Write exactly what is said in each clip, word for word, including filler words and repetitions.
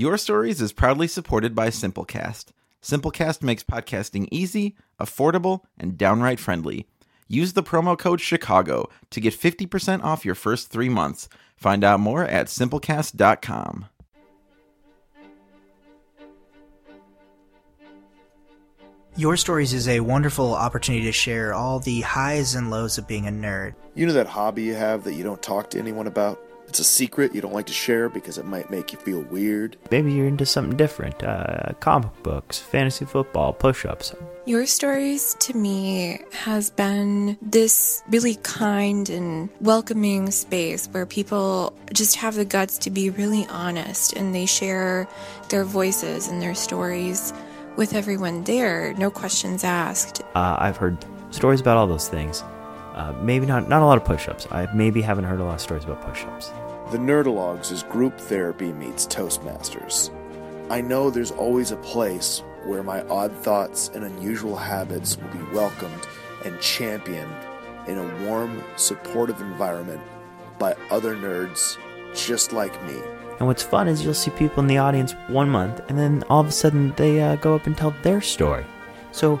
Your Stories is proudly supported by Simplecast. Simplecast makes podcasting easy, affordable, and downright friendly. Use the promo code Chicago to get fifty percent off your first three months. Find out more at simplecast dot com. Your Stories is a wonderful opportunity to share all the highs and lows of being a nerd. You know that hobby you have that you don't talk to anyone about? It's a secret you don't like to share because it might make you feel weird. Maybe you're into something different. Uh, comic books, fantasy football, push-ups. Your Stories, to me, has been this really kind and welcoming space where people just have the guts to be really honest, and they share their voices and their stories with everyone there. No questions asked. Uh, I've heard stories about all those things. Uh, maybe not not a lot of push-ups. I maybe haven't heard a lot of stories about push-ups. The Nerdalogs is group therapy meets Toastmasters. I know there's always a place where my odd thoughts and unusual habits will be welcomed and championed in a warm, supportive environment by other nerds just like me. And what's fun is you'll see people in the audience one month, and then all of a sudden they uh, go up and tell their story. So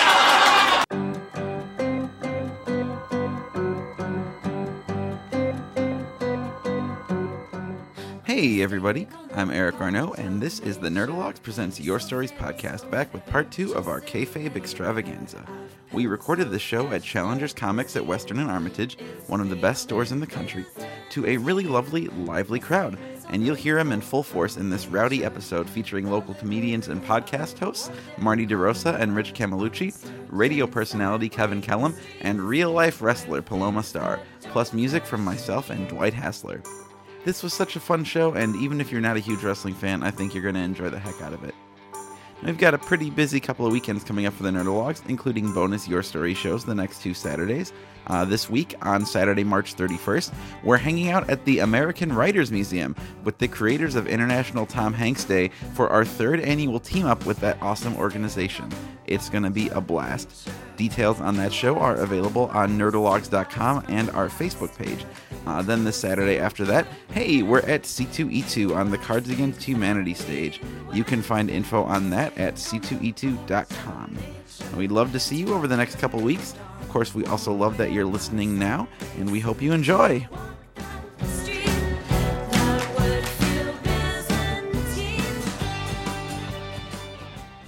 Hey everybody, I'm Eric Arnault, and this is the Nerdalogs Presents Your Stories podcast, back with part two of our Kayfabe extravaganza. We recorded the show at Challengers Comics at Western and Armitage, one of the best stores in the country, to a really lovely, lively crowd, and you'll hear them in full force in this rowdy episode featuring local comedians and podcast hosts Marty DeRosa and Rich Camillucci, radio personality Kevin Kellam, and real-life wrestler Paloma Starr, plus music from myself and Dwight Hassler. This was such a fun show, and even if you're not a huge wrestling fan, I think you're going to enjoy the heck out of it. We've got a pretty busy couple of weekends coming up for the Nerdalogs, including bonus Your Story shows the next two Saturdays. Uh, this week, on Saturday, March thirty-first, we're hanging out at the American Writers Museum with the creators of International Tom Hanks Day for our third annual team-up with that awesome organization. It's going to be a blast. Details on that show are available on nerdalogs dot com and our Facebook page. Uh, then this Saturday after that, hey, we're at C two E two on the Cards Against Humanity stage. You can find info on that at C two E two dot com. And we'd love to see you over the next couple weeks. Of course, we also love that you're listening now, and we hope you enjoy.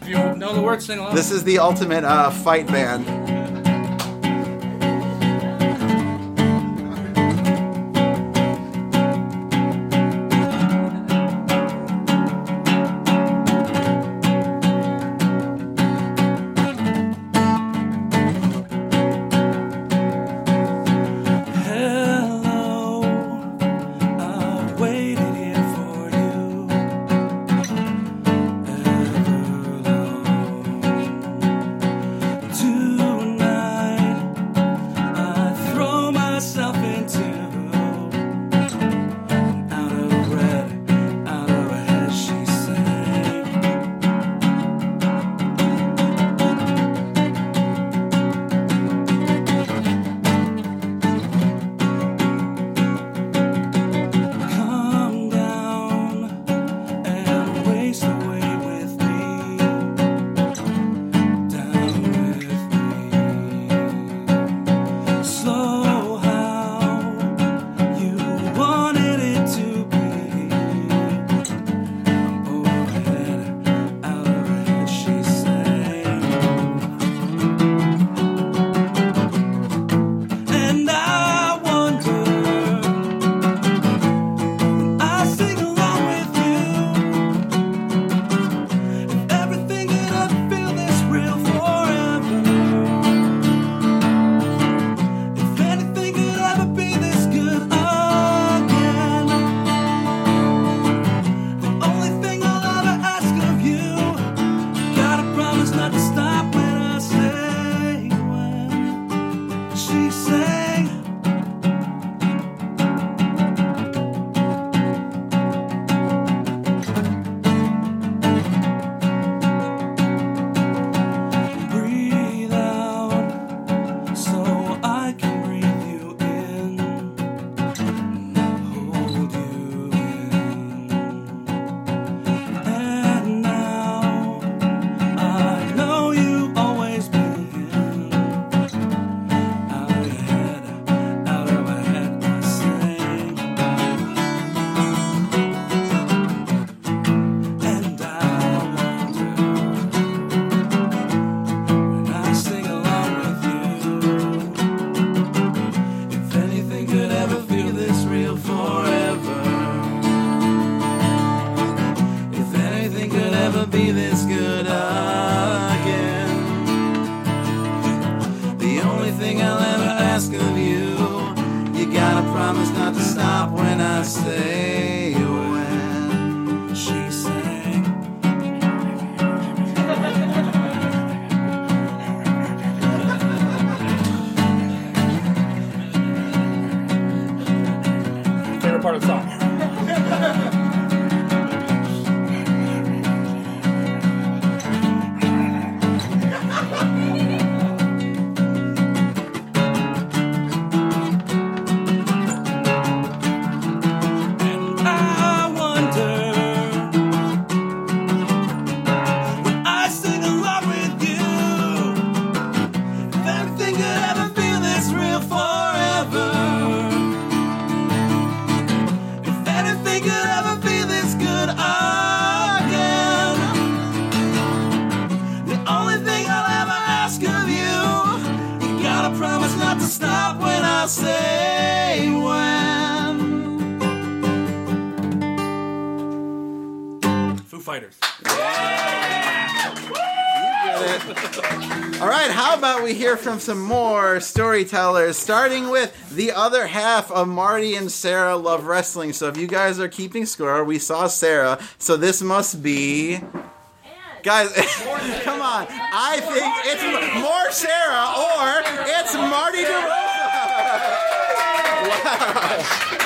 If you know the words, sing along. This is the ultimate uh, fight band. I say when she sang. Favorite part of the song. From some more storytellers, starting with the other half of Marty and Sarah Love Wrestling. So if you guys are keeping score, we saw Sarah, so this must be... Guys, come on. I think it's more Sarah or it's Marty DeRosa. Wow.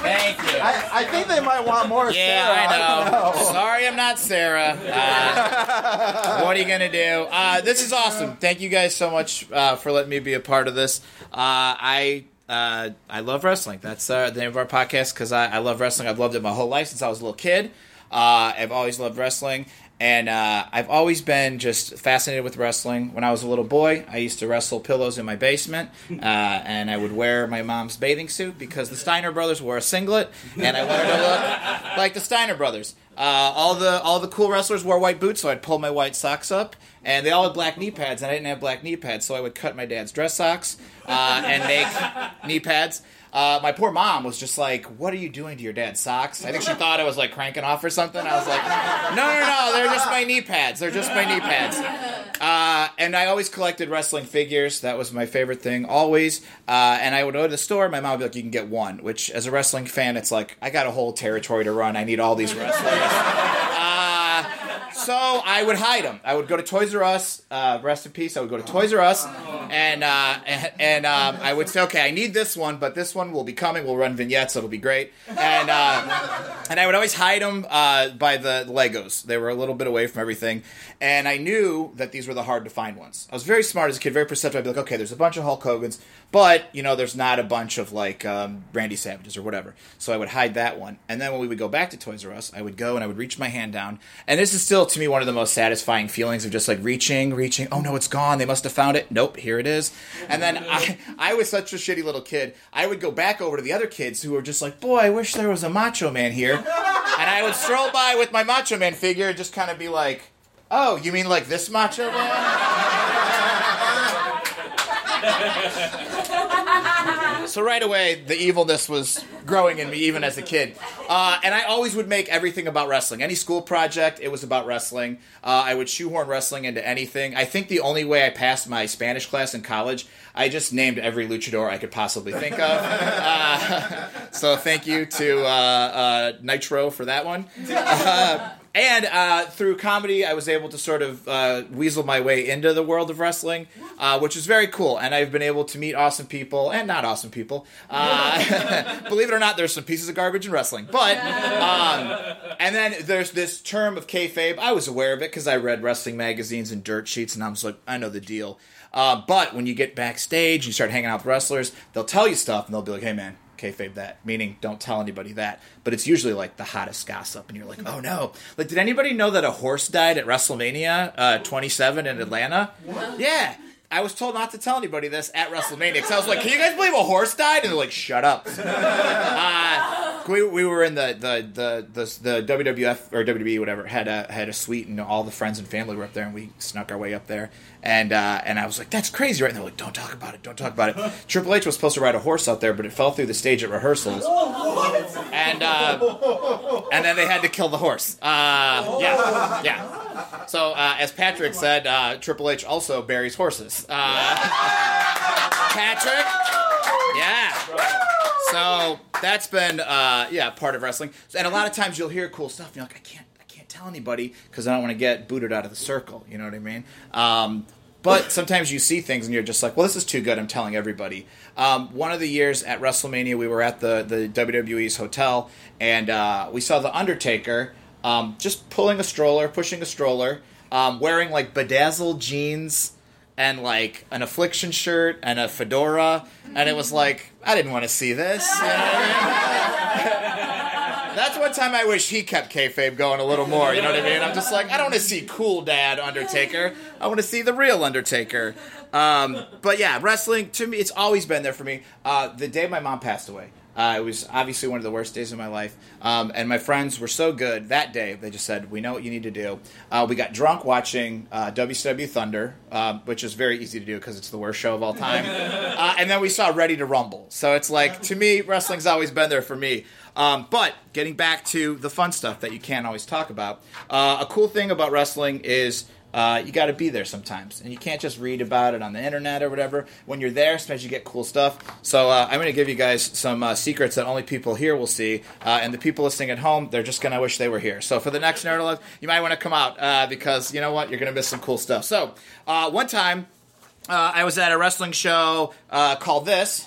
Thank you. I, I think they might want more yeah, Sarah. Yeah, I know. I know. Sorry I'm not Sarah. Uh, what are you going to do? Uh, this is awesome. Thank you guys so much uh, for letting me be a part of this. Uh, I... Uh, I love wrestling. That's uh, the name of our podcast because I, I love wrestling. I've loved it my whole life since I was a little kid. Uh, I've always loved wrestling. And uh, I've always been just fascinated with wrestling. When I was a little boy, I used to wrestle pillows in my basement. Uh, and I would wear my mom's bathing suit because the Steiner Brothers wore a singlet. And I wanted to look like the Steiner Brothers. Uh, all the all the cool wrestlers wore white boots, so I'd pull my white socks up. And they all had black knee pads, and I didn't have black knee pads, so I would cut my dad's dress socks uh, and make knee pads. Uh, my poor mom was just like, what are you doing to your dad's socks? I think she thought I was like cranking off or something. I was like, no, no, no, they're just my knee pads. They're just my knee pads. Uh, and I always collected wrestling figures. That was my favorite thing, always. Uh, and I would go to the store, my mom would be like, you can get one, which as a wrestling fan, it's like, I got a whole territory to run. I need all these wrestlers. Uh, so I would hide them. I would go to Toys R Us, uh, rest in peace, I would go to Toys R Us. And uh, and, and um, I would say, okay, I need this one, but this one will be coming. We'll run vignettes. It'll be great. And uh, and I would always hide them uh, by the Legos. They were a little bit away from everything. And I knew that these were the hard-to-find ones. I was very smart as a kid, very perceptive. I'd be like, okay, there's a bunch of Hulk Hogan's, but, you know, there's not a bunch of, like, um, Randy Savages or whatever. So I would hide that one. And then when we would go back to Toys R Us, I would go and I would reach my hand down. And this is still, to me, one of the most satisfying feelings of just, like, reaching, reaching. Oh, no, it's gone. They must have found it. Nope, here it is. And then I, I was such a shitty little kid, I would go back over to the other kids who were just like, boy, I wish there was a Macho Man here. And I would stroll by with my Macho Man figure and just kind of be like, oh, you mean like this Macho Man? So right away, the evilness was growing in me even as a kid. Uh, and I always would make everything about wrestling. Any school project, it was about wrestling. Uh, I would shoehorn wrestling into anything. I think the only way I passed my Spanish class in college, I just named every luchador I could possibly think of. Uh, so thank you to uh, uh, Nitro for that one. Uh, And uh, through comedy, I was able to sort of uh, weasel my way into the world of wrestling, uh, which is very cool. And I've been able to meet awesome people and not awesome people. Uh, believe it or not, there's some pieces of garbage in wrestling. But um, and then there's this term of kayfabe. I was aware of it because I read wrestling magazines and dirt sheets, and I was like, I know the deal. Uh, but when you get backstage and you start hanging out with wrestlers, they'll tell you stuff, and they'll be like, hey, man. Kayfabe that, meaning don't tell anybody that, but it's usually like the hottest gossip and you're like, oh no, like did anybody know that a horse died at WrestleMania uh, twenty-seven in Atlanta? What? Yeah, I was told not to tell anybody this at WrestleMania because I was like, can you guys believe a horse died? And they're like, shut up. uh, we, we were in the the, the the the W W F or W W E whatever had a had a suite and all the friends and family were up there and we snuck our way up there. And uh, and I was like, that's crazy, right? And they're like, don't talk about it, don't talk about it. Triple H was supposed to ride a horse out there, but it fell through the stage at rehearsals. Oh, and uh, and then they had to kill the horse. Uh, yeah, yeah. So uh, as Patrick said, uh, Triple H also buries horses. Uh, Patrick, yeah. So that's been uh, yeah part of wrestling. And a lot of times you'll hear cool stuff and you're like, I can't I can't tell anybody because I don't want to get booted out of the circle. You know what I mean? Um, but sometimes you see things and you're just like, well, this is too good. I'm telling everybody. Um, one of the years at WrestleMania, we were at the, the W W E's hotel, and uh, we saw The Undertaker um, just pulling a stroller, pushing a stroller, um, wearing like bedazzled jeans and like an Affliction shirt and a fedora, and it was like, I didn't want to see this. That's one time I wish he kept kayfabe going a little more, you know what I mean? I'm just like, I don't want to see cool dad Undertaker. I want to see the real Undertaker. Um, but yeah, wrestling, to me, it's always been there for me. Uh, the day my mom passed away, uh, it was obviously one of the worst days of my life, um, and my friends were so good that day, they just said, we know what you need to do. Uh, we got drunk watching uh, W C W Thunder, uh, which is very easy to do because it's the worst show of all time, uh, and then we saw Ready to Rumble. So it's like, to me, wrestling's always been there for me. Um, but getting back to the fun stuff that you can't always talk about, uh, a cool thing about wrestling is uh, you got to be there sometimes, and you can't just read about it on the internet or whatever. When you're there, sometimes you get cool stuff. So uh, I'm going to give you guys some uh, secrets that only people here will see, uh, and the people listening at home, they're just going to wish they were here. So for the next Nerd Alert, you might want to come out uh, because you know what, you're going to miss some cool stuff. So uh, one time, uh, I was at a wrestling show uh, called This.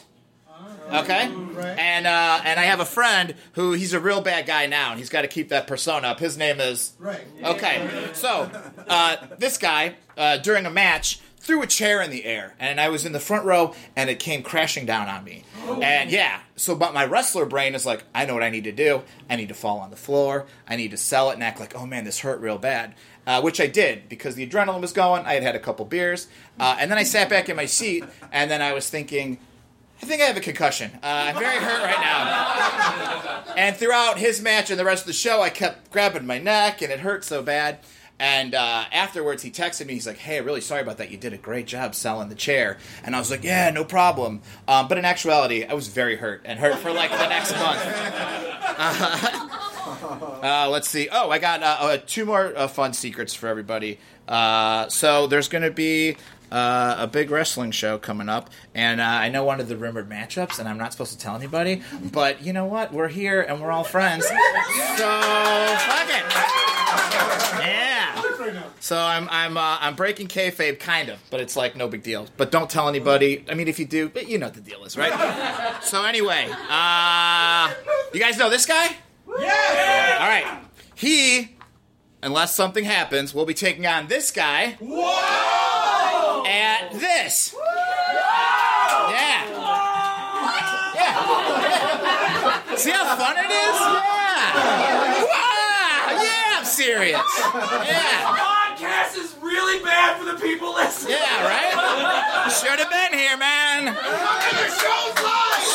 Okay, and uh, and I have a friend who, he's a real bad guy now, and he's got to keep that persona up. His name is... Right. Okay, so uh, this guy, uh, during a match, threw a chair in the air, and I was in the front row, and it came crashing down on me. And yeah, so but my wrestler brain is like, I know what I need to do. I need to fall on the floor. I need to sell it and act like, oh man, this hurt real bad. Uh, which I did, because the adrenaline was going. I had had a couple beers. Uh, and then I sat back in my seat, and then I was thinking... I think I have a concussion. Uh, I'm very hurt right now. And throughout his match and the rest of the show, I kept grabbing my neck, and it hurt so bad. And uh, afterwards, he texted me. He's like, hey, really sorry about that. You did a great job selling the chair. And I was like, yeah, no problem. Um, but in actuality, I was very hurt, and hurt for like the next month. Uh, uh, let's see. Oh, I got uh, uh, two more uh, fun secrets for everybody. Uh, so there's going to be... Uh, a big wrestling show coming up, and uh, I know one of the rumored matchups, and I'm not supposed to tell anybody, but you know what? We're here, and we're all friends, so fuck it. Yeah. So I'm I'm uh, I'm breaking kayfabe, kind of, but it's like no big deal. But don't tell anybody. I mean, if you do, but you know what the deal is, right? So anyway, uh, you guys know this guy? Yeah. All right. He, unless something happens, will be taking on this guy. Whoa. At This. Yeah. Yeah. See how fun it is? Yeah. Wow. Yeah, I'm serious. Yeah. This podcast is really bad for the people listening. Yeah, right? Should have been here, man.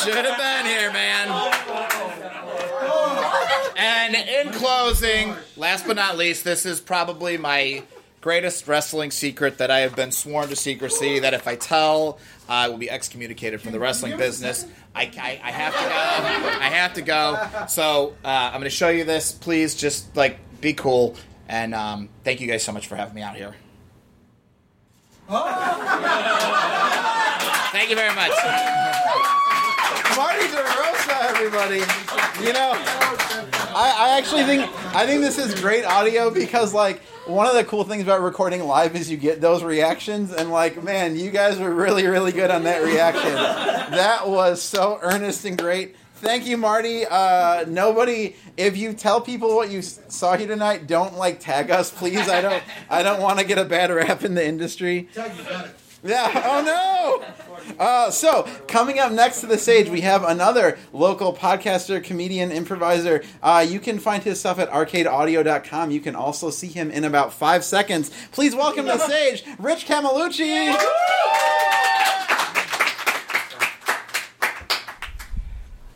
Should have been here, man. And in closing, last but not least, this is probably my... greatest wrestling secret that I have been sworn to secrecy, that if I tell, uh, I will be excommunicated from the wrestling business. I, I, I have to go. I have to go. So uh, I'm going to show you this. Please just, like, be cool. And um, thank you guys so much for having me out here. Oh. Thank you very much. Marty DeRosa, everybody. You know, I, I actually think I think this is great audio because, like, one of the cool things about recording live is you get those reactions, and like, man, you guys were really, really good on that reaction. That was so earnest and great. Thank you, Marty. Uh, nobody, if you tell people what you saw here tonight, don't like tag us, please. I don't, I don't want to get a bad rap in the industry. Tag you got it. Yeah. Oh no. Uh, so coming up next to the stage, we have another local podcaster, comedian, improviser. Uh, you can find his stuff at arcade audio dot com. You can also see him in about five seconds. Please welcome to the stage, Rich Camillucci.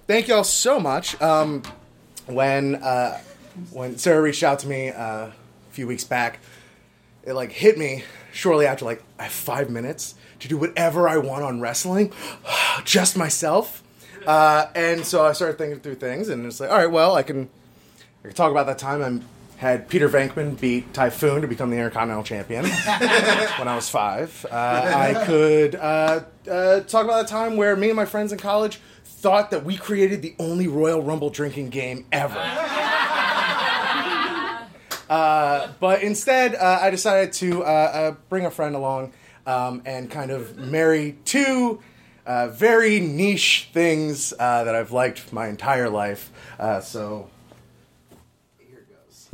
Thank y'all so much. Um, when uh, when Sarah reached out to me uh, a few weeks back, it like hit me. Shortly after, like, I have five minutes to do whatever I want on wrestling, just myself. Uh, and so I started thinking through things, and it's like, all right, well, I can I can talk about that time I had Peter Venkman beat Typhoon to become the Intercontinental Champion when I was five. Uh, I could uh, uh, talk about a time where me and my friends in college thought that we created the only Royal Rumble drinking game ever. Uh, but instead, uh, I decided to uh, uh, bring a friend along um, and kind of marry two uh, very niche things uh, that I've liked my entire life. Uh, so, here goes.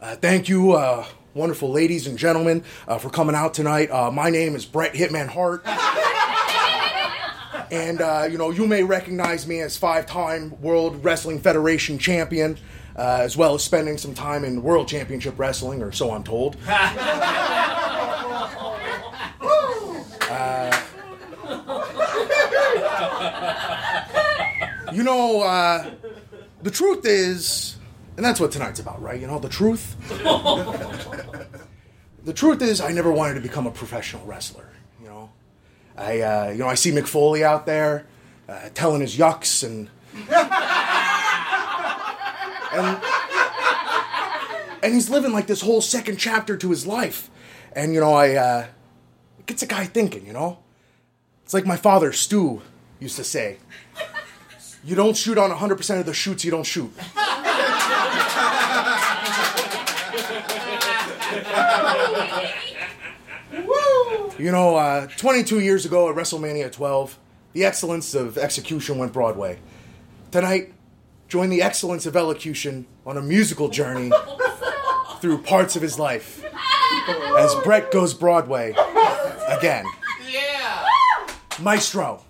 Uh, thank you, uh, wonderful ladies and gentlemen, uh, for coming out tonight. Uh, my name is Bret Hitman Hart. And, uh, you know, you may recognize me as five-time World Wrestling Federation champion. Uh, as well as spending some time in World Championship Wrestling, or so I'm told. Uh, you know, uh, the truth is, and that's what tonight's about, right? You know, the truth? The truth is, I never wanted to become a professional wrestler, you know? I, uh, you know, I see Mick Foley out there, uh, telling his yucks and... And, and he's living like this whole second chapter to his life. And, you know, I, uh, it gets a guy thinking, you know? It's like my father, Stu, used to say. You don't shoot on one hundred percent of the shoots you don't shoot. You know, uh, twenty-two years ago at WrestleMania twelve, the excellence of execution went Broadway. Tonight... join the excellence of elocution on a musical journey through parts of his life as Bret goes Broadway again. Yeah! Maestro.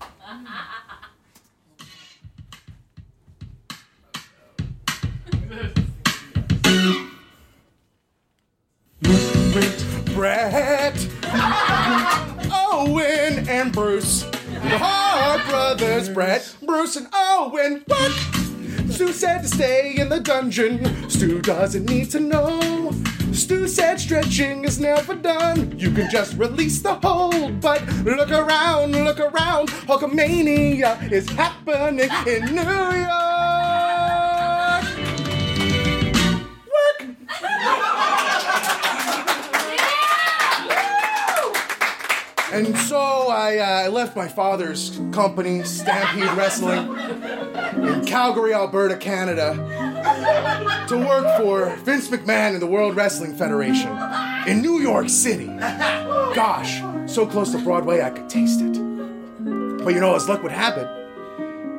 Bret, Owen, and Bruce. The Hart brothers, Bret, Bruce, and Owen. What? Stu said to stay in the dungeon. Stu doesn't need to know. Stu said stretching is never done. You can just release the hold. But look around, look around. Hulkamania is happening in New York. Work! Yeah! And so I uh, left my father's company, Stampede Wrestling, in Calgary, Alberta, Canada, to work for Vince McMahon and the World Wrestling Federation in New York City. Gosh, so close to Broadway I could taste it. But you know, as luck would have it,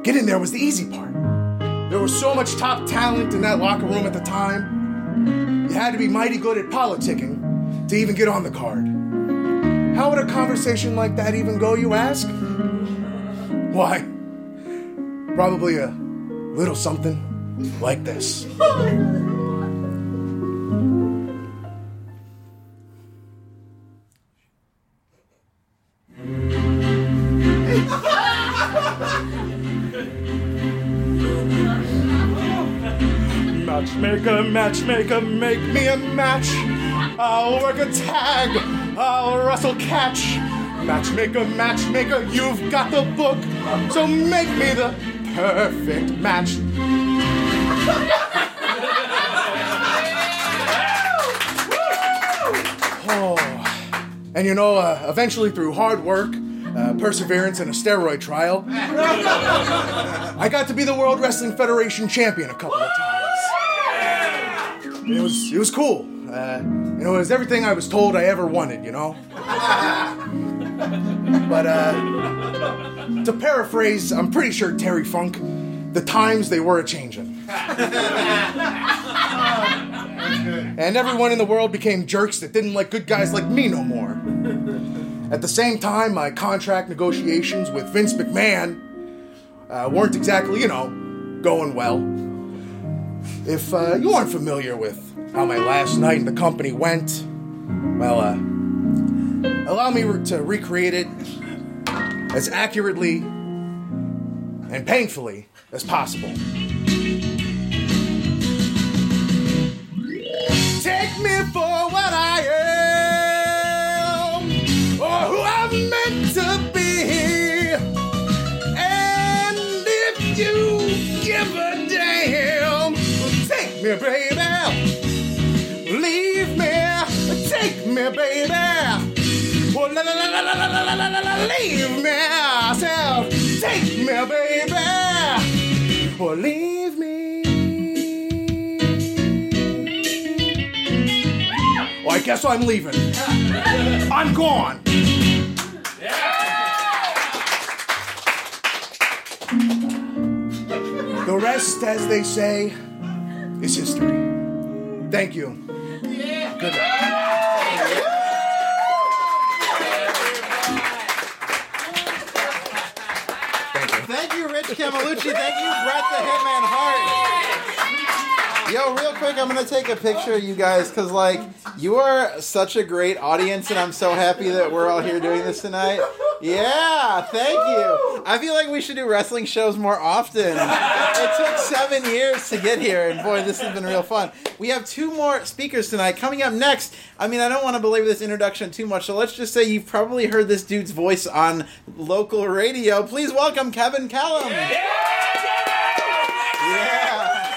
getting there was the easy part. There was so much top talent in that locker room at the time, you had to be mighty good at politicking to even get on the card. How would a conversation like that even go, you ask? Why? Probably a little something like this. Matchmaker, matchmaker, make me a match. I'll work a tag, I'll wrestle catch. Matchmaker, matchmaker, you've got the book, so make me the perfect match. Oh. And you know, uh, eventually through hard work, uh, perseverance, and a steroid trial, I got to be the World Wrestling Federation champion a couple of times. It was it was cool. Uh, you know, it was everything I was told I ever wanted. You know. But uh. To paraphrase, I'm pretty sure Terry Funk, the times they were a-changin'. And everyone in the world became jerks that didn't like good guys like me no more. At the same time, my contract negotiations with Vince McMahon uh, weren't exactly, you know, going well. If uh, you aren't familiar with how my last night in the company went, well, uh, allow me re- to recreate it as accurately and painfully as possible. Take me for what I am, or who I'm meant to be. And if you give a damn, take Take me, baby. Leave me. Take me, baby. Oh, la la la la la la la la la. Leave me. So take me, baby. Oh, leave me. Oh, I guess I'm leaving. I'm gone. The rest, as they say, is history. Thank you. Yeah. Good night. Thank you. Thank you, Rich Camillucci. Thank you, Bret the Hitman Hart. Yo, real quick, I'm going to take a picture of you guys because, like, you are such a great audience, and I'm so happy that we're all here doing this tonight. Yeah, thank you. I feel like we should do wrestling shows more often. It took seven years to get here, and boy, this has been real fun. We have two more speakers tonight. Coming up next, I mean, I don't want to belabor this introduction too much, so let's just say you've probably heard this dude's voice on local radio. Please welcome Kevin Kellam. Yeah! Yeah!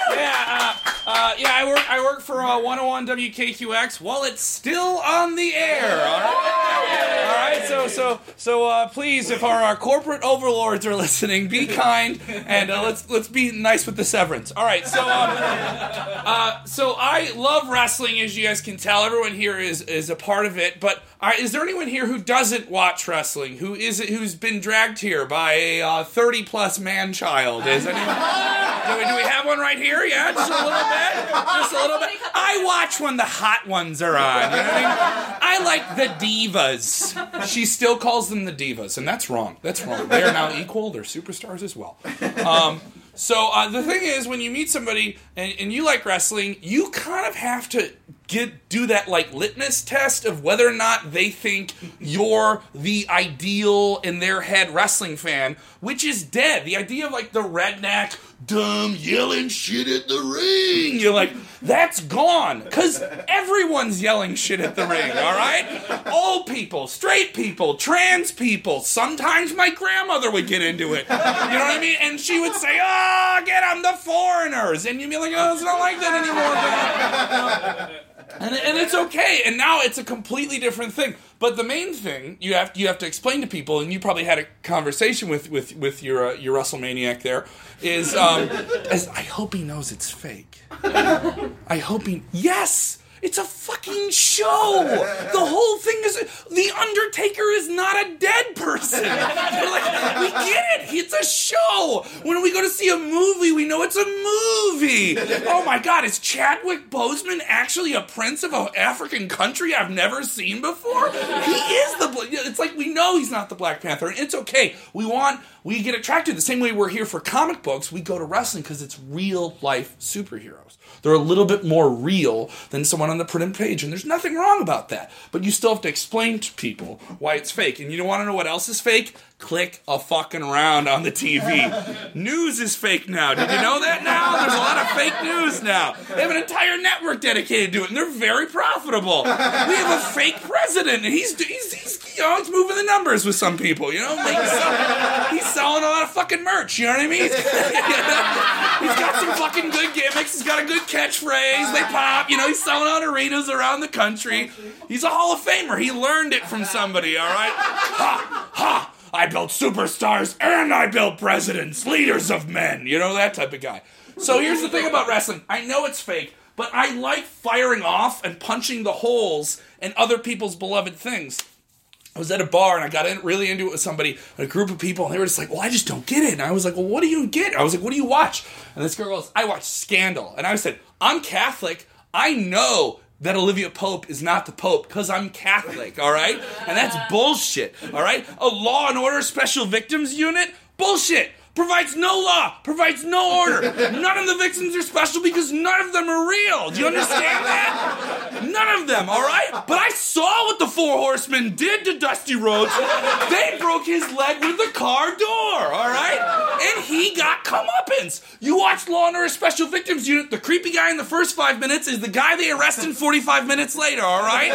Yeah, uh, uh, yeah I work I work for uh, one oh one W K Q X while it's still on the air. All right? All right, so so so uh, please, if our, our corporate overlords are listening, be kind and uh, let's let's be nice with the severance. All right, so um, uh, so I love wrestling, as you guys can tell. Everyone here is is a part of it. But uh, is there anyone here who doesn't watch wrestling? Who is it? Who's been dragged here by a thirty-plus uh, man child? Is anyone? Do we, do we have one right here? Yeah, just a little bit, just a little bit. I watch when the hot ones are on. You know what I mean? I like the divas. She still calls them the divas, and that's wrong. That's wrong. They are now equal. They're superstars as well. Um, so uh, the thing is, when you meet somebody and, and you like wrestling, you kind of have to get do that like litmus test of whether or not they think you're the ideal in their head wrestling fan, which is dead. The idea of like the redneck, dumb, yelling shit at the ring. You're like, that's gone. Because everyone's yelling shit at the ring, all right? Old people, straight people, trans people. Sometimes my grandmother would get into it. You know what I mean? And she would say, oh, get them, the foreigners. And you'd be like, oh, it's not like that anymore. You know? And, and it's okay, and now it's a completely different thing. But the main thing you have you have to explain to people, and you probably had a conversation with with with your uh, your WrestleManiac there, is um, as, I hope he knows it's fake. I hope he yes. It's a fucking show! The whole thing is... The Undertaker is not a dead person! We're like, we get it! It's a show! When we go to see a movie, we know it's a movie! Oh my god, is Chadwick Boseman actually a prince of an African country I've never seen before? He is the... It's like, we know he's not the Black Panther, and it's okay. We want... We get attracted the same way we're here for comic books. We go to wrestling because it's real-life superheroes. They're a little bit more real than someone on the printed page, and there's nothing wrong about that. But you still have to explain to people why it's fake. And you don't want to know what else is fake? Click a fucking round on the T V. News is fake now. Did you know that now? There's a lot of fake news now. They have an entire network dedicated to it, and they're very profitable. We have a fake president, and he's he's, he's, you know, he's moving the numbers with some people, you know? Like, so, he's selling a lot of fucking merch, you know what I mean? He's got some fucking good gimmicks, he's got a good catchphrase, they pop, you know, he's selling out arenas around the country. He's a Hall of Famer, he learned it from somebody, all right? Ha! Ha! I built superstars, and I built presidents, leaders of men. You know, that type of guy. So here's the thing about wrestling. I know it's fake, but I like firing off and punching the holes in other people's beloved things. I was at a bar, and I got in, really into it with somebody, a group of people, and they were just like, well, I just don't get it. And I was like, well, what do you get? I was like, what do you watch? And this girl goes, I watch Scandal. And I said, I'm Catholic. I know that Olivia Pope is not the Pope, because I'm Catholic, all right? And that's bullshit, all right? A Law and Order Special Victims Unit? Bullshit! Provides no law, provides no order. None of the victims are special because none of them are real. Do you understand that? None of them, all right? But I saw what the Four Horsemen did to Dusty Rhodes. They broke his leg with the car door, all right? And he got comeuppance. You watch Law and Order Special Victims Unit, the creepy guy in the first five minutes is the guy they arrested forty-five minutes later, all right?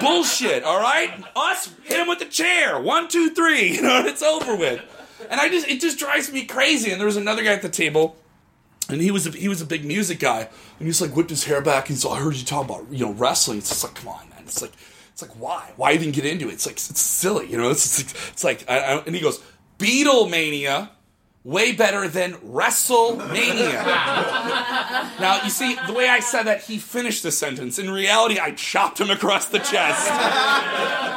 Bullshit, all right? Us, hit him with the chair. One, two, three, you know, it's over with. And I just it just drives me crazy. And there was another guy at the table And he was a, he was a big music guy, and he just like whipped his hair back and he's like, I heard you talking about, you know, wrestling. It's just like, come on, man. It's like, it's like why? Why even get into it? It's like, it's silly, you know. It's it's, it's like, I, I, and he goes, Beatlemania, way better than WrestleMania. Now you see the way I said that, he finished the sentence. In reality, I chopped him across the chest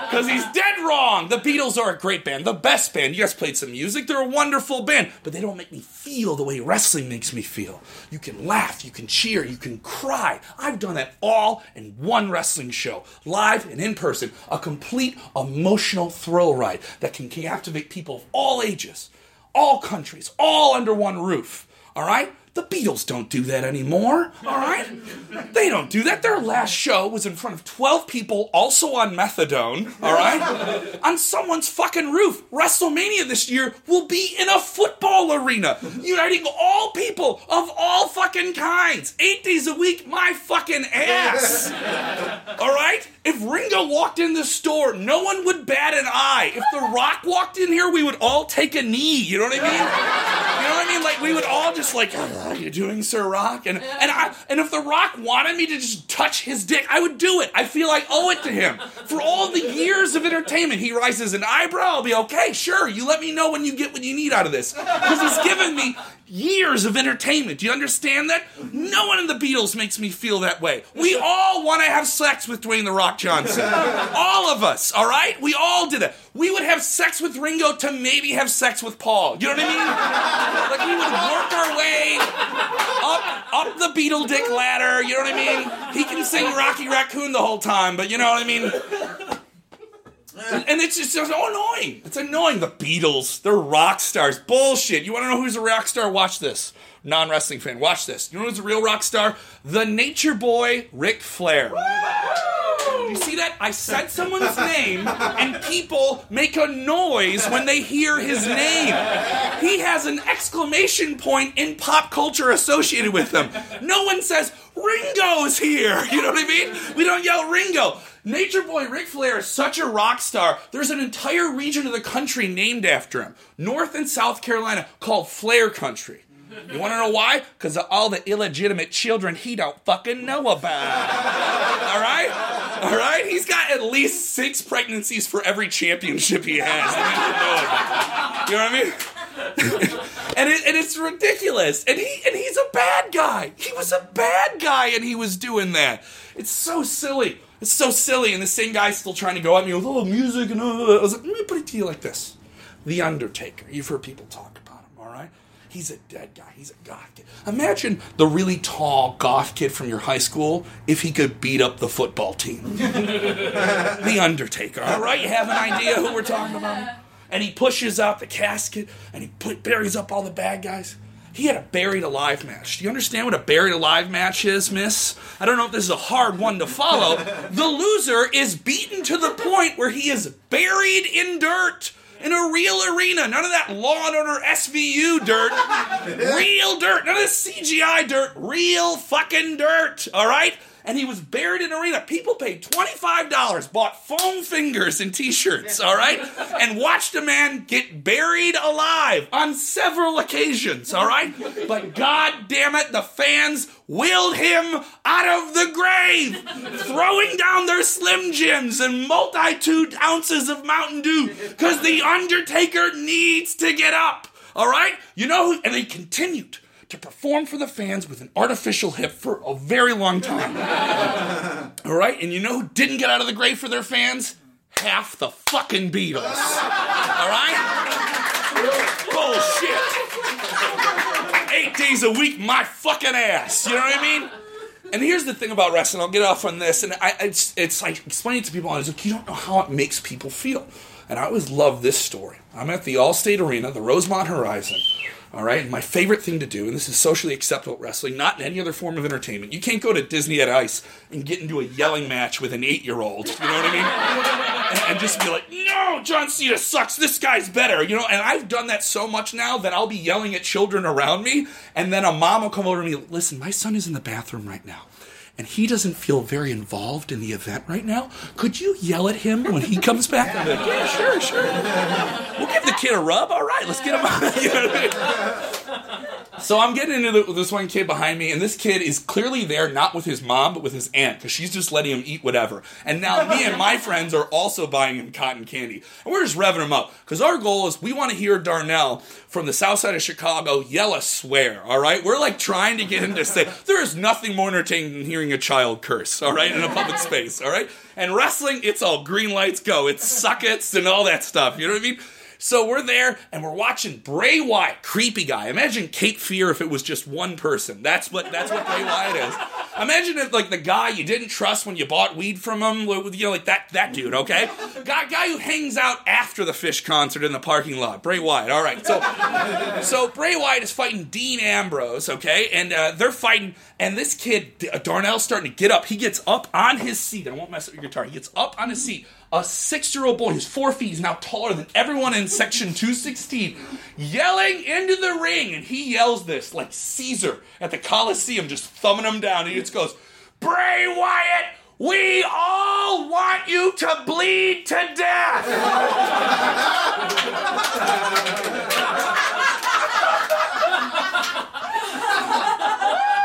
because he's dead wrong. The Beatles are a great band, the best band. You guys played some music; they're a wonderful band, but they don't make me feel the way wrestling makes me feel. You can laugh, you can cheer, you can cry. I've done that all in one wrestling show, live and in person. A complete emotional thrill ride that can captivate people of all ages, all countries, all under one roof, all right? The Beatles don't do that anymore, all right? They don't do that. Their last show was in front of twelve people, also on methadone, all right? On someone's fucking roof. WrestleMania this year will be in a football arena, uniting all people of all fucking kinds. Eight days a week, my fucking ass, all right? If Ringo walked in the store, no one would bat an eye. If The Rock walked in here, we would all take a knee. You know what I mean? You know what I mean? Like, we would all just like, oh, you're doing Sir Rock? And and I, and if The Rock wanted me to just touch his dick, I would do it. I feel I owe it to him. For all the years of entertainment, he raises an eyebrow. I'll be okay, sure. You let me know when you get what you need out of this. Because he's given me years of entertainment. Do you understand that? No one in the Beatles makes me feel that way. We all want to have sex with Dwayne The Rock Johnson. All of us, all right? We all did that. We would have sex with Ringo to maybe have sex with Paul. You know what I mean? Like, we would work our way up, up the Beatle dick ladder. You know what I mean? He can sing Rocky Raccoon the whole time, but you know what I mean? And it's just so annoying. It's annoying. The Beatles, they're rock stars. Bullshit. You want to know who's a rock star? Watch this. Non-wrestling fan, watch this. You know who's a real rock star? The Nature Boy, Ric Flair. Woo! You see that? I said someone's name, and people make a noise when they hear his name. He has an exclamation point in pop culture associated with them. No one says, Ringo's here. You know what I mean? We don't yell Ringo. Nature Boy Ric Flair is such a rock star, there's an entire region of the country named after him. North and South Carolina, called Flair Country. You want to know why? Because of all the illegitimate children he don't fucking know about. All right? All right? He's got at least six pregnancies for every championship he has. You know what I mean? and, it, and it's ridiculous. And he and he's a bad guy. He was a bad guy and he was doing that. It's so silly. It's so silly. And the same guy's still trying to go at me with, oh, music and uh. I was like, let me put it to you like this. The Undertaker. You've heard people talk about him, all right? He's a dead guy. He's a goth kid. Imagine the really tall goth kid from your high school if he could beat up the football team. The Undertaker, all right? You have an idea who we're talking about? And he pushes out the casket, and he put, buries up all the bad guys. He had a buried alive match. Do you understand what a buried alive match is, miss? I don't know if this is a hard one to follow. The loser is beaten to the point where he is buried in dirt. In a real arena. None of that Law and Order S V U dirt. Real dirt. None of this C G I dirt. Real fucking dirt. All right? And he was buried in an arena. People paid twenty-five dollars, bought foam fingers and t-shirts, all right? And watched a man get buried alive on several occasions, all right? But God damn it, the fans willed him out of the grave, throwing down their Slim Jims and multitude ounces of Mountain Dew, because The Undertaker needs to get up, all right? You know who? And they continued to perform for the fans with an artificial hip for a very long time, all right? And you know who didn't get out of the grave for their fans? Half the fucking Beatles, all right? Bullshit. Eight days a week, my fucking ass. You know what I mean? And here's the thing about wrestling. I'll get off on this. And I, it's, it's like, explain it to people. And I was like, you don't know how it makes people feel. And I always love this story. I'm at the Allstate Arena, the Rosemont Horizon. All right? And my favorite thing to do, and this is socially acceptable wrestling, not in any other form of entertainment. You can't go to Disney at Ice and get into a yelling match with an eight-year-old. You know what I mean? and, and just be like, no, John Cena sucks. This guy's better. You know, and I've done that so much now that I'll be yelling at children around me, and then a mom will come over to me, listen, my son is in the bathroom right now, and he doesn't feel very involved in the event right now. Could you yell at him when he comes back? I'm like, yeah, sure, sure. We'll give the kid a rub. All right, let's get him out. You know what I mean? So I'm getting into the, this one kid behind me, and this kid is clearly there not with his mom, but with his aunt, because she's just letting him eat whatever. And now me and my friends are also buying him cotton candy. And we're just revving him up, because our goal is we want to hear Darnell from the south side of Chicago yell a swear, all right? We're, like, trying to get him to say, there is nothing more entertaining than hearing a child curse, all right, in a public space, all right? And wrestling, it's all green lights go. It's suckets and all that stuff, you know what I mean? So we're there, and we're watching Bray Wyatt, creepy guy. Imagine Cape Fear if it was just one person. That's what that's what Bray Wyatt is. Imagine if, like, the guy you didn't trust when you bought weed from him, you know, like that that dude, okay? Guy, guy who hangs out after the Fish concert in the parking lot. Bray Wyatt, all right. So, so Bray Wyatt is fighting Dean Ambrose, okay? And uh, they're fighting, and this kid, Darnell's starting to get up. He gets up on his seat. I won't mess up your guitar. He gets up on his seat. A six-year-old boy who's four feet is now taller than everyone in section two sixteen, yelling into the ring, and he yells this like Caesar at the Coliseum, just thumbing him down, and he just goes, Bray Wyatt, we all want you to bleed to death!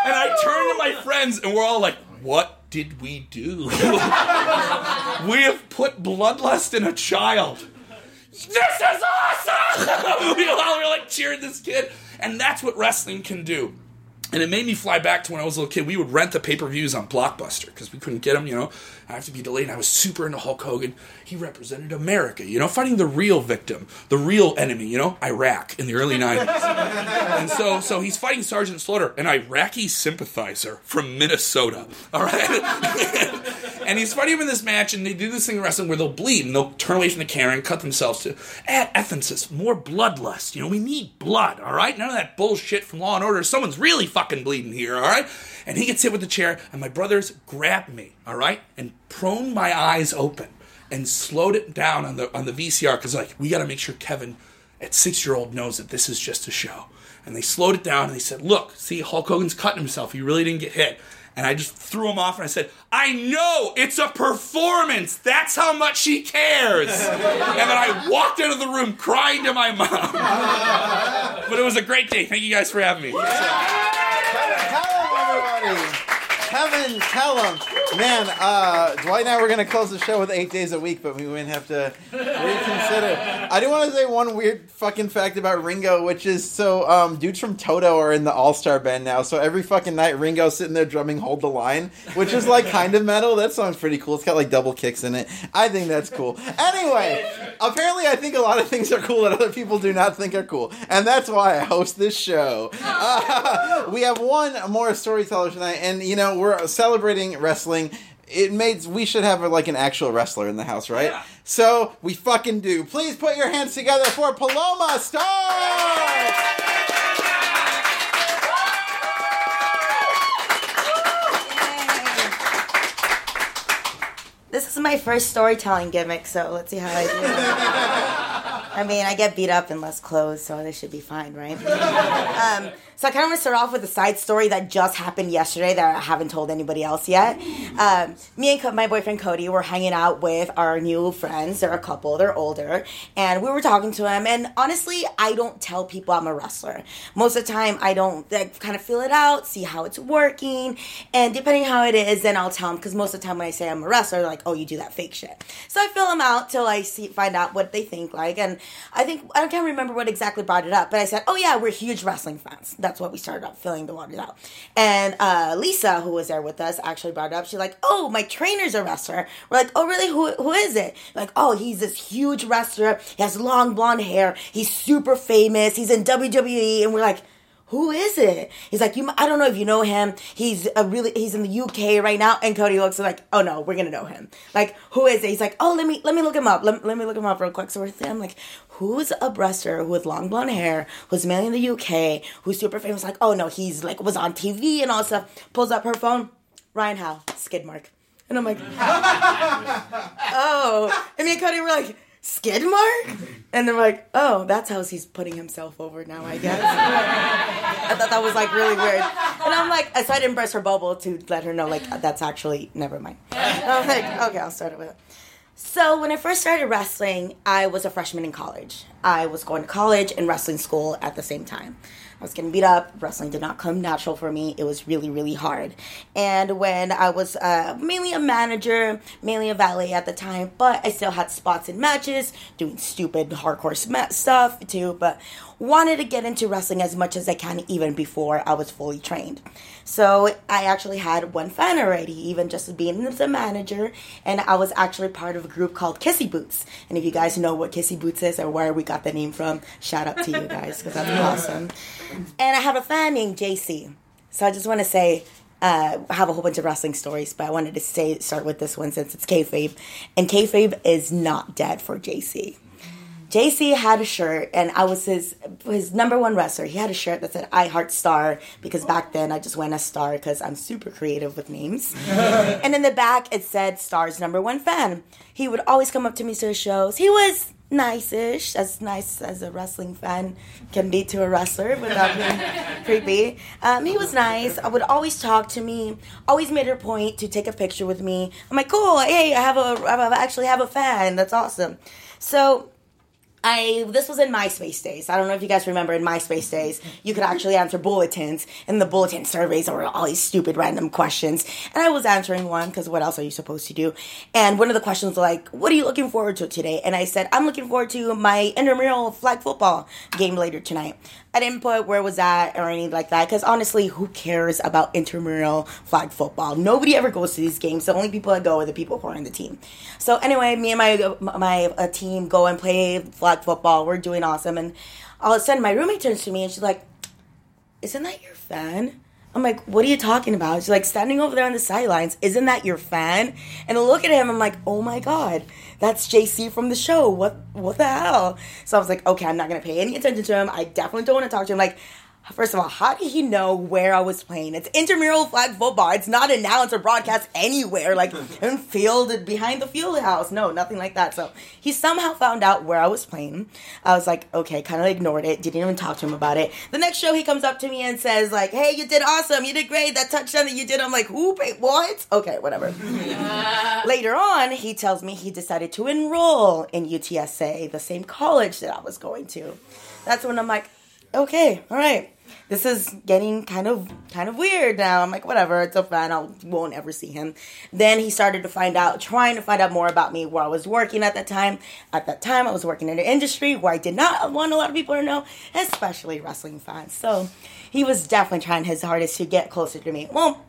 And I turn to my friends, and we're all like, what did we do? We have put bloodlust in a child. This is awesome! We all were like cheering this kid. And that's what wrestling can do. And it made me fly back to when I was a little kid. We would rent the pay-per-views on Blockbuster because we couldn't get them, you know. I have to be delayed. And I was super into Hulk Hogan. He represented America, you know, fighting the real victim, the real enemy, you know, Iraq in the early nineties. And so so he's fighting Sergeant Slaughter, an Iraqi sympathizer from Minnesota, all right? And he's fighting him in this match, and they do this thing in wrestling where they'll bleed, and they'll turn away from the camera and cut themselves to, at Ephensus, more bloodlust. You know, we need blood, all right? None of that bullshit from Law and Order. Someone's really fucking bleeding here, all right? And he gets hit with the chair, and my brothers grab me, all right, and prone my eyes open and slowed it down on the on the V C R because, like, we got to make sure Kevin at six-year-old knows that this is just a show. And they slowed it down, and they said, look, see, Hulk Hogan's cutting himself. He really didn't get hit. And I just threw him off, and I said, I know, it's a performance. That's how much he cares. And then I walked out of the room crying to my mom. But it was a great day. Thank you guys for having me. Kevin Kellam. Man, uh, Dwight and I were going to close the show with eight days a week, but we wouldn't have to reconsider. I do want to say one weird fucking fact about Ringo, which is so um, dudes from Toto are in the All-Star band now, so every fucking night Ringo's sitting there drumming Hold the Line, which is like kind of metal. That song's pretty cool. It's got like double kicks in it. I think that's cool. Anyway, apparently I think a lot of things are cool that other people do not think are cool, and that's why I host this show. Uh, we have one more storyteller tonight, and you know, we're celebrating wrestling. It made we should have like an actual wrestler in the house, right? Yeah. So we fucking do. Please put your hands together for Paloma Starr. This is my first storytelling gimmick, so let's see how I do. I mean, I get beat up in less clothes, so this should be fine, right? Um, so I kind of want to start off with a side story that just happened yesterday that I haven't told anybody else yet. Um, me and Co- my boyfriend Cody were hanging out with our new friends. They're a couple. They're older. And we were talking to him. And honestly, I don't tell people I'm a wrestler. Most of the time, I don't like, kind of feel it out, see how it's working. And depending on how it is, then I'll tell them. Because most of the time when I say I'm a wrestler, they're like, oh, you do that fake shit. So I fill them out till I see, find out what they think like. And I think, I can't remember what exactly brought it up. But I said, oh, yeah, we're huge wrestling fans. That's what we started up filling the waters out. And uh, Lisa, who was there with us, actually brought it up. She's like, oh, my trainer's a wrestler. We're like, oh, really? Who Who is it? Like, oh, he's this huge wrestler. He has long blonde hair. He's super famous. He's in W W E. And we're like, who is it? He's like, you. I don't know if you know him. He's a really. He's in the U K right now. And Cody looks like, oh no, we're gonna know him. Like, who is it? He's like, oh, let me let me look him up. Let, let me look him up real quick. So we're I'm like, who's a wrestler with long blonde hair, who's mainly in the U K, who's super famous? Like, oh no, he's like was on T V and all stuff. Pulls up her phone, Ryan Howe, skid mark, and I'm like, oh. And me and Cody were like, skid mark? And they're like, oh, that's how he's putting himself over now, I guess. I thought that was, like, really weird. And I'm like, so I didn't burst her bubble to let her know, like, that's actually, never mind. And I'm like, okay, I'll start it with it. So when I first started wrestling, I was a freshman in college. I was going to college and wrestling school at the same time. I was getting beat up. Wrestling did not come natural for me. It was really, really hard. And when I was uh, mainly a manager, mainly a valet at the time, but I still had spots in matches, doing stupid hardcore stuff too, but wanted to get into wrestling as much as I can even before I was fully trained. So I actually had one fan already, even just being the manager, and I was actually part of a group called Kissy Boots. And if you guys know what Kissy Boots is or where we got the name from, shout out to you guys, because that's awesome. And I have a fan named J C. So I just want to say, uh, I have a whole bunch of wrestling stories, but I wanted to say start with this one since it's Kayfabe. And Kayfabe is not dead for J C. J C had a shirt, and I was his his number one wrestler. He had a shirt that said, I Heart Star, because back then I just went as Star because I'm super creative with names. And in the back, it said, Star's number one fan. He would always come up to me to his shows. He was nice-ish, as nice as a wrestling fan can be to a wrestler without being creepy. Um, he was nice. I would always talk to me, always made it a point to take a picture with me. I'm like, cool, hey, I have a, I actually have a fan. That's awesome. So I this was in MySpace days. I don't know if you guys remember in MySpace days, you could actually answer bulletins, and the bulletin surveys were all these stupid random questions. And I was answering one because what else are you supposed to do? And one of the questions was like, what are you looking forward to today? And I said, I'm looking forward to my intramural flag football game later tonight. I didn't put where was that or anything like that because honestly, who cares about intramural flag football? Nobody ever goes to these games. The only people that go are the people who are on the team. So anyway, me and my my uh, team go and play flag football. We're doing awesome. And all of a sudden, my roommate turns to me and she's like, isn't that your fan? I'm like, what are you talking about? She's like, standing over there on the sidelines, isn't that your fan? And I look at him, I'm like, oh my God, that's J C from the show. What what the hell? So I was like, okay, I'm not going to pay any attention to him. I definitely don't want to talk to him. Like, first of all, how did he know where I was playing? It's intramural flag football. It's not announced or broadcast anywhere, like in field, behind the field house. No, nothing like that. So he somehow found out where I was playing. I was like, okay, kind of ignored it. Didn't even talk to him about it. The next show, he comes up to me and says, like, hey, you did awesome. You did great. That touchdown that you did. I'm like, who paid what? Okay, whatever. Yeah. Later on, he tells me he decided to enroll in U T S A, the same college that I was going to. That's when I'm like, okay, all right. This is getting kind of kind of weird now. I'm like, whatever, it's a fan. I won't ever see him. Then he started to find out, trying to find out more about me, where I was working at that time. At that time, I was working in an industry where I did not want a lot of people to know, especially wrestling fans. So he was definitely trying his hardest to get closer to me. Well,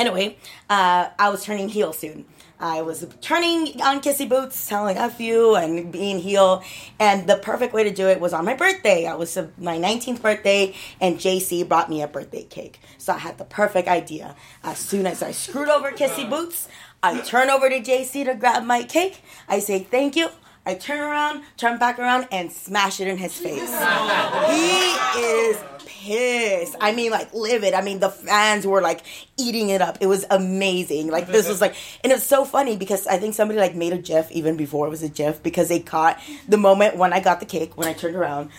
anyway, uh, I was turning heel soon. I was turning on Kissy Boots, telling F you and being heel. And the perfect way to do it was on my birthday. I was my nineteenth birthday, and J C brought me a birthday cake. So I had the perfect idea. As soon as I screwed over Kissy Boots, I turn over to J C to grab my cake. I say, thank you. I turn around, turn back around, and smash it in his face. He is pissed. I mean, like, livid. I mean, the fans were, like, eating it up. It was amazing. Like, this was, like, and it's so funny because I think somebody, like, made a GIF even before it was a GIF because they caught the moment when I got the cake, when I turned around,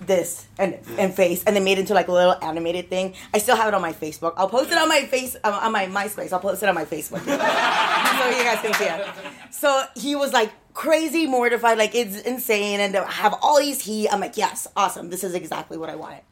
this and and face, and they made it into like a little animated thing. I still have it on my Facebook. I'll post it on my face um, on my MySpace. I'll post it on my Facebook so you guys can see it. So he was like crazy mortified, like it's insane, and I have all these heat. I'm like, yes, awesome. This is exactly what I wanted.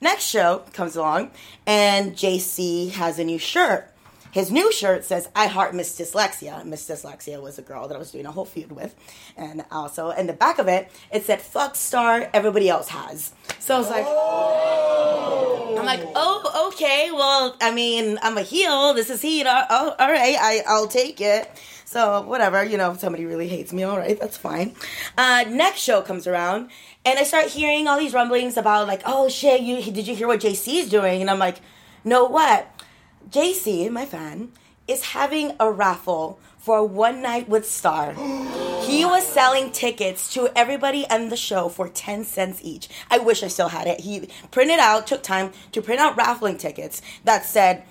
Next show comes along, and J C has a new shirt. His new shirt says, I heart Miss Dyslexia. Miss Dyslexia was a girl that I was doing a whole feud with. And also, in the back of it, it said, fuck Star, everybody else has. So I was like, oh. I'm like, oh, okay, well, I mean, I'm a heel. This is heat. Oh, all right, I, I'll take it. So whatever, you know, if somebody really hates me, all right, that's fine. Uh, next show comes around, and I start hearing all these rumblings about, like, oh, shit, you did you hear what J C's doing? And I'm like, no, what? J C, my fan, is having a raffle for one night with Star. He was selling tickets to everybody and the show for ten cents each. I wish I still had it. He printed out, took time to print out raffling tickets that said,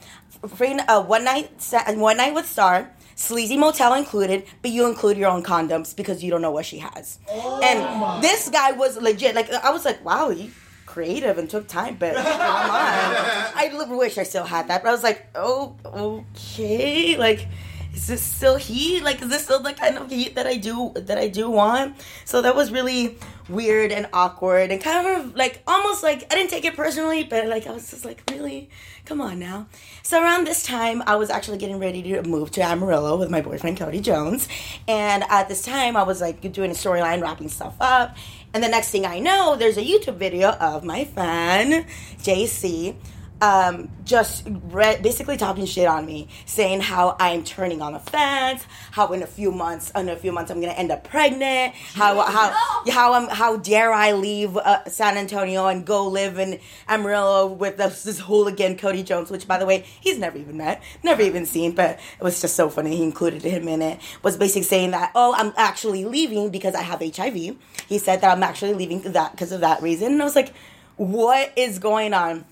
uh, one night, one night with Star, sleazy motel included, but you include your own condoms because you don't know what she has. Oh, and this guy was legit. Like, I was like, wow, you creative and took time, but come on. I wish I still had that, but I was like, oh, okay, like, is this still heat? Like, is this still the kind of heat that I do that I do want? So that was really weird and awkward and kind of like almost like I didn't take it personally, but like I was just like, really, come on now. So around this time, I was actually getting ready to move to Amarillo with my boyfriend Cody Jones, and at this time, I was like doing a storyline, wrapping stuff up, and the next thing I know, there's a YouTube video of my fan J C. Um, just re- basically talking shit on me, saying how I'm turning on a fence, how in a few months, in a few months I'm gonna end up pregnant, how how how I'm how dare I leave uh, San Antonio and go live in Amarillo with this, this hooligan Cody Jones, which by the way he's never even met, never even seen, but it was just so funny. He included him in it. Was basically saying that oh I'm actually leaving because I have H I V. He said that I'm actually leaving that because of that reason, and I was like, what is going on?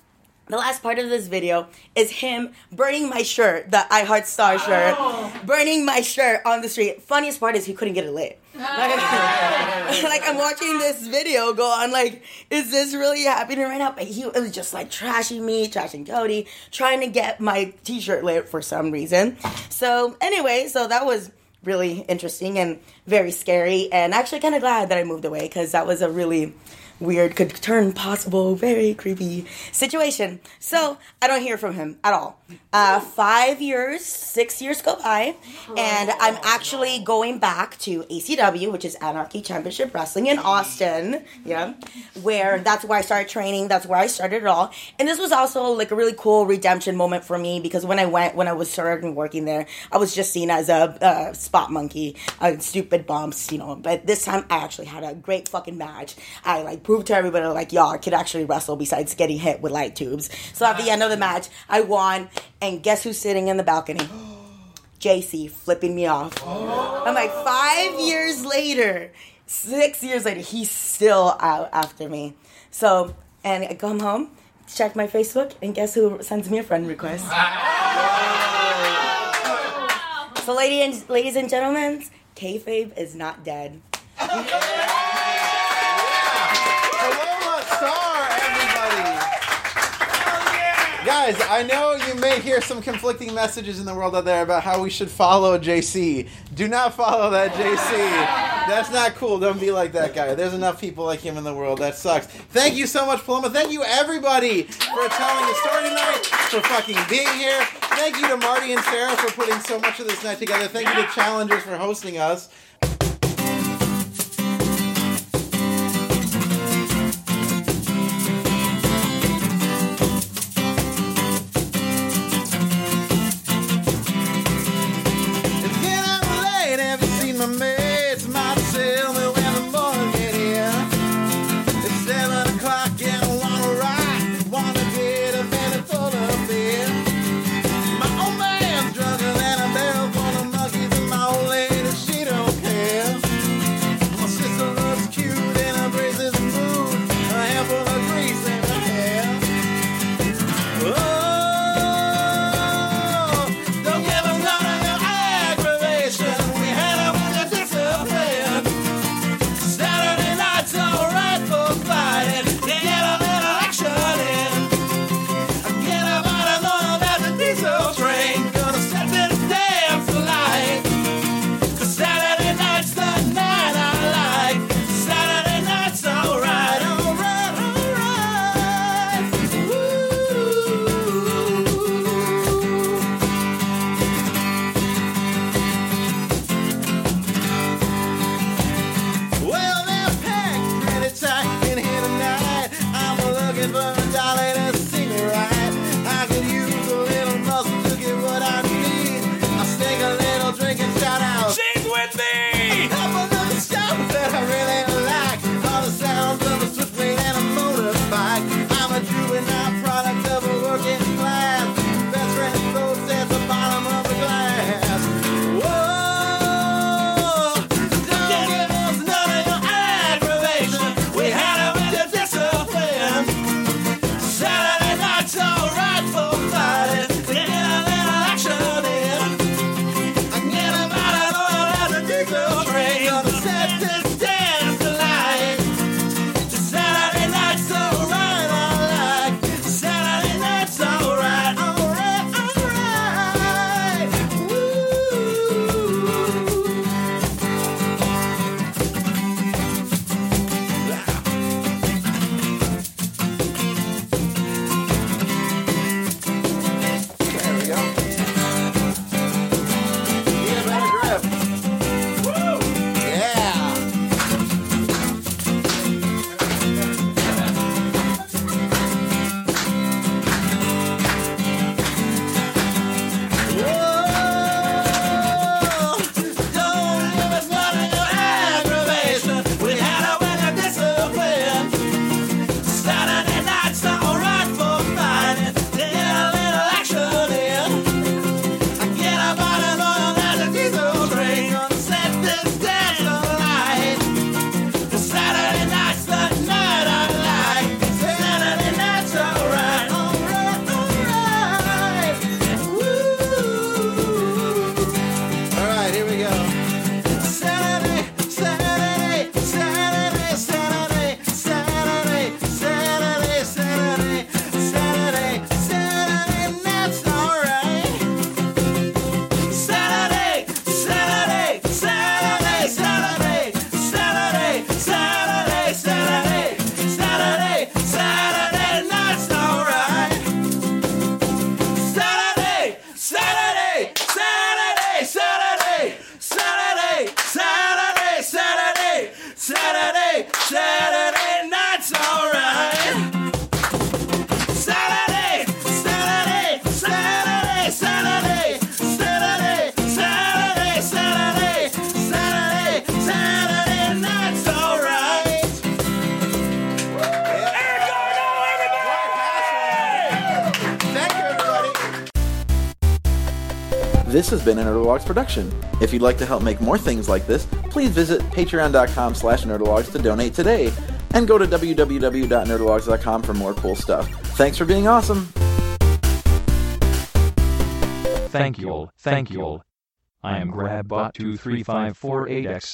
The last part of this video is him burning my shirt, the I Heart Star shirt, oh. burning my shirt on the street. Funniest part is he couldn't get it lit. Like, like, I'm watching this video go on, like, is this really happening right now? But he it was just, like, trashing me, trashing Cody, trying to get my T-shirt lit for some reason. So, anyway, so that was really interesting and very scary. And actually kind of glad that I moved away because that was a really weird, could turn possible, very creepy situation. So I don't hear from him at all. Uh, five years, six years go by, and I'm actually going back to A C W, which is Anarchy Championship Wrestling in Austin, yeah, where that's where I started training, that's where I started it all. And this was also like a really cool redemption moment for me because when I went, when I was starting working there, I was just seen as a uh, spot monkey, uh, stupid bumps, you know. But this time I actually had a great fucking match. I like. Prove to everybody, like, y'all, I could actually wrestle besides getting hit with light tubes. So at the end of the match, I won, and guess who's sitting in the balcony? J C flipping me off. Oh. I'm like, five years later, six years later, he's still out after me. So, and I come home, check my Facebook, and guess who sends me a friend request? Wow. So ladies, ladies and gentlemen, Kayfabe is not dead. Guys, I know you may hear some conflicting messages in the world out there about how we should follow J C. Do not follow that J C. That's not cool. Don't be like that guy. There's enough people like him in the world. That sucks. Thank you so much, Paloma. Thank you, everybody, for telling the story tonight, for fucking being here. Thank you to Marty and Sarah for putting so much of this night together. Thank you to Challengers for hosting us. This has been a Nerdalogs production. If you'd like to help make more things like this, please visit patreon.com slash nerdalogs to donate today. And go to w w w dot nerdalogs dot com for more cool stuff. Thanks for being awesome. Thank you all, thank you all. I am GrabBot two three five four eight X.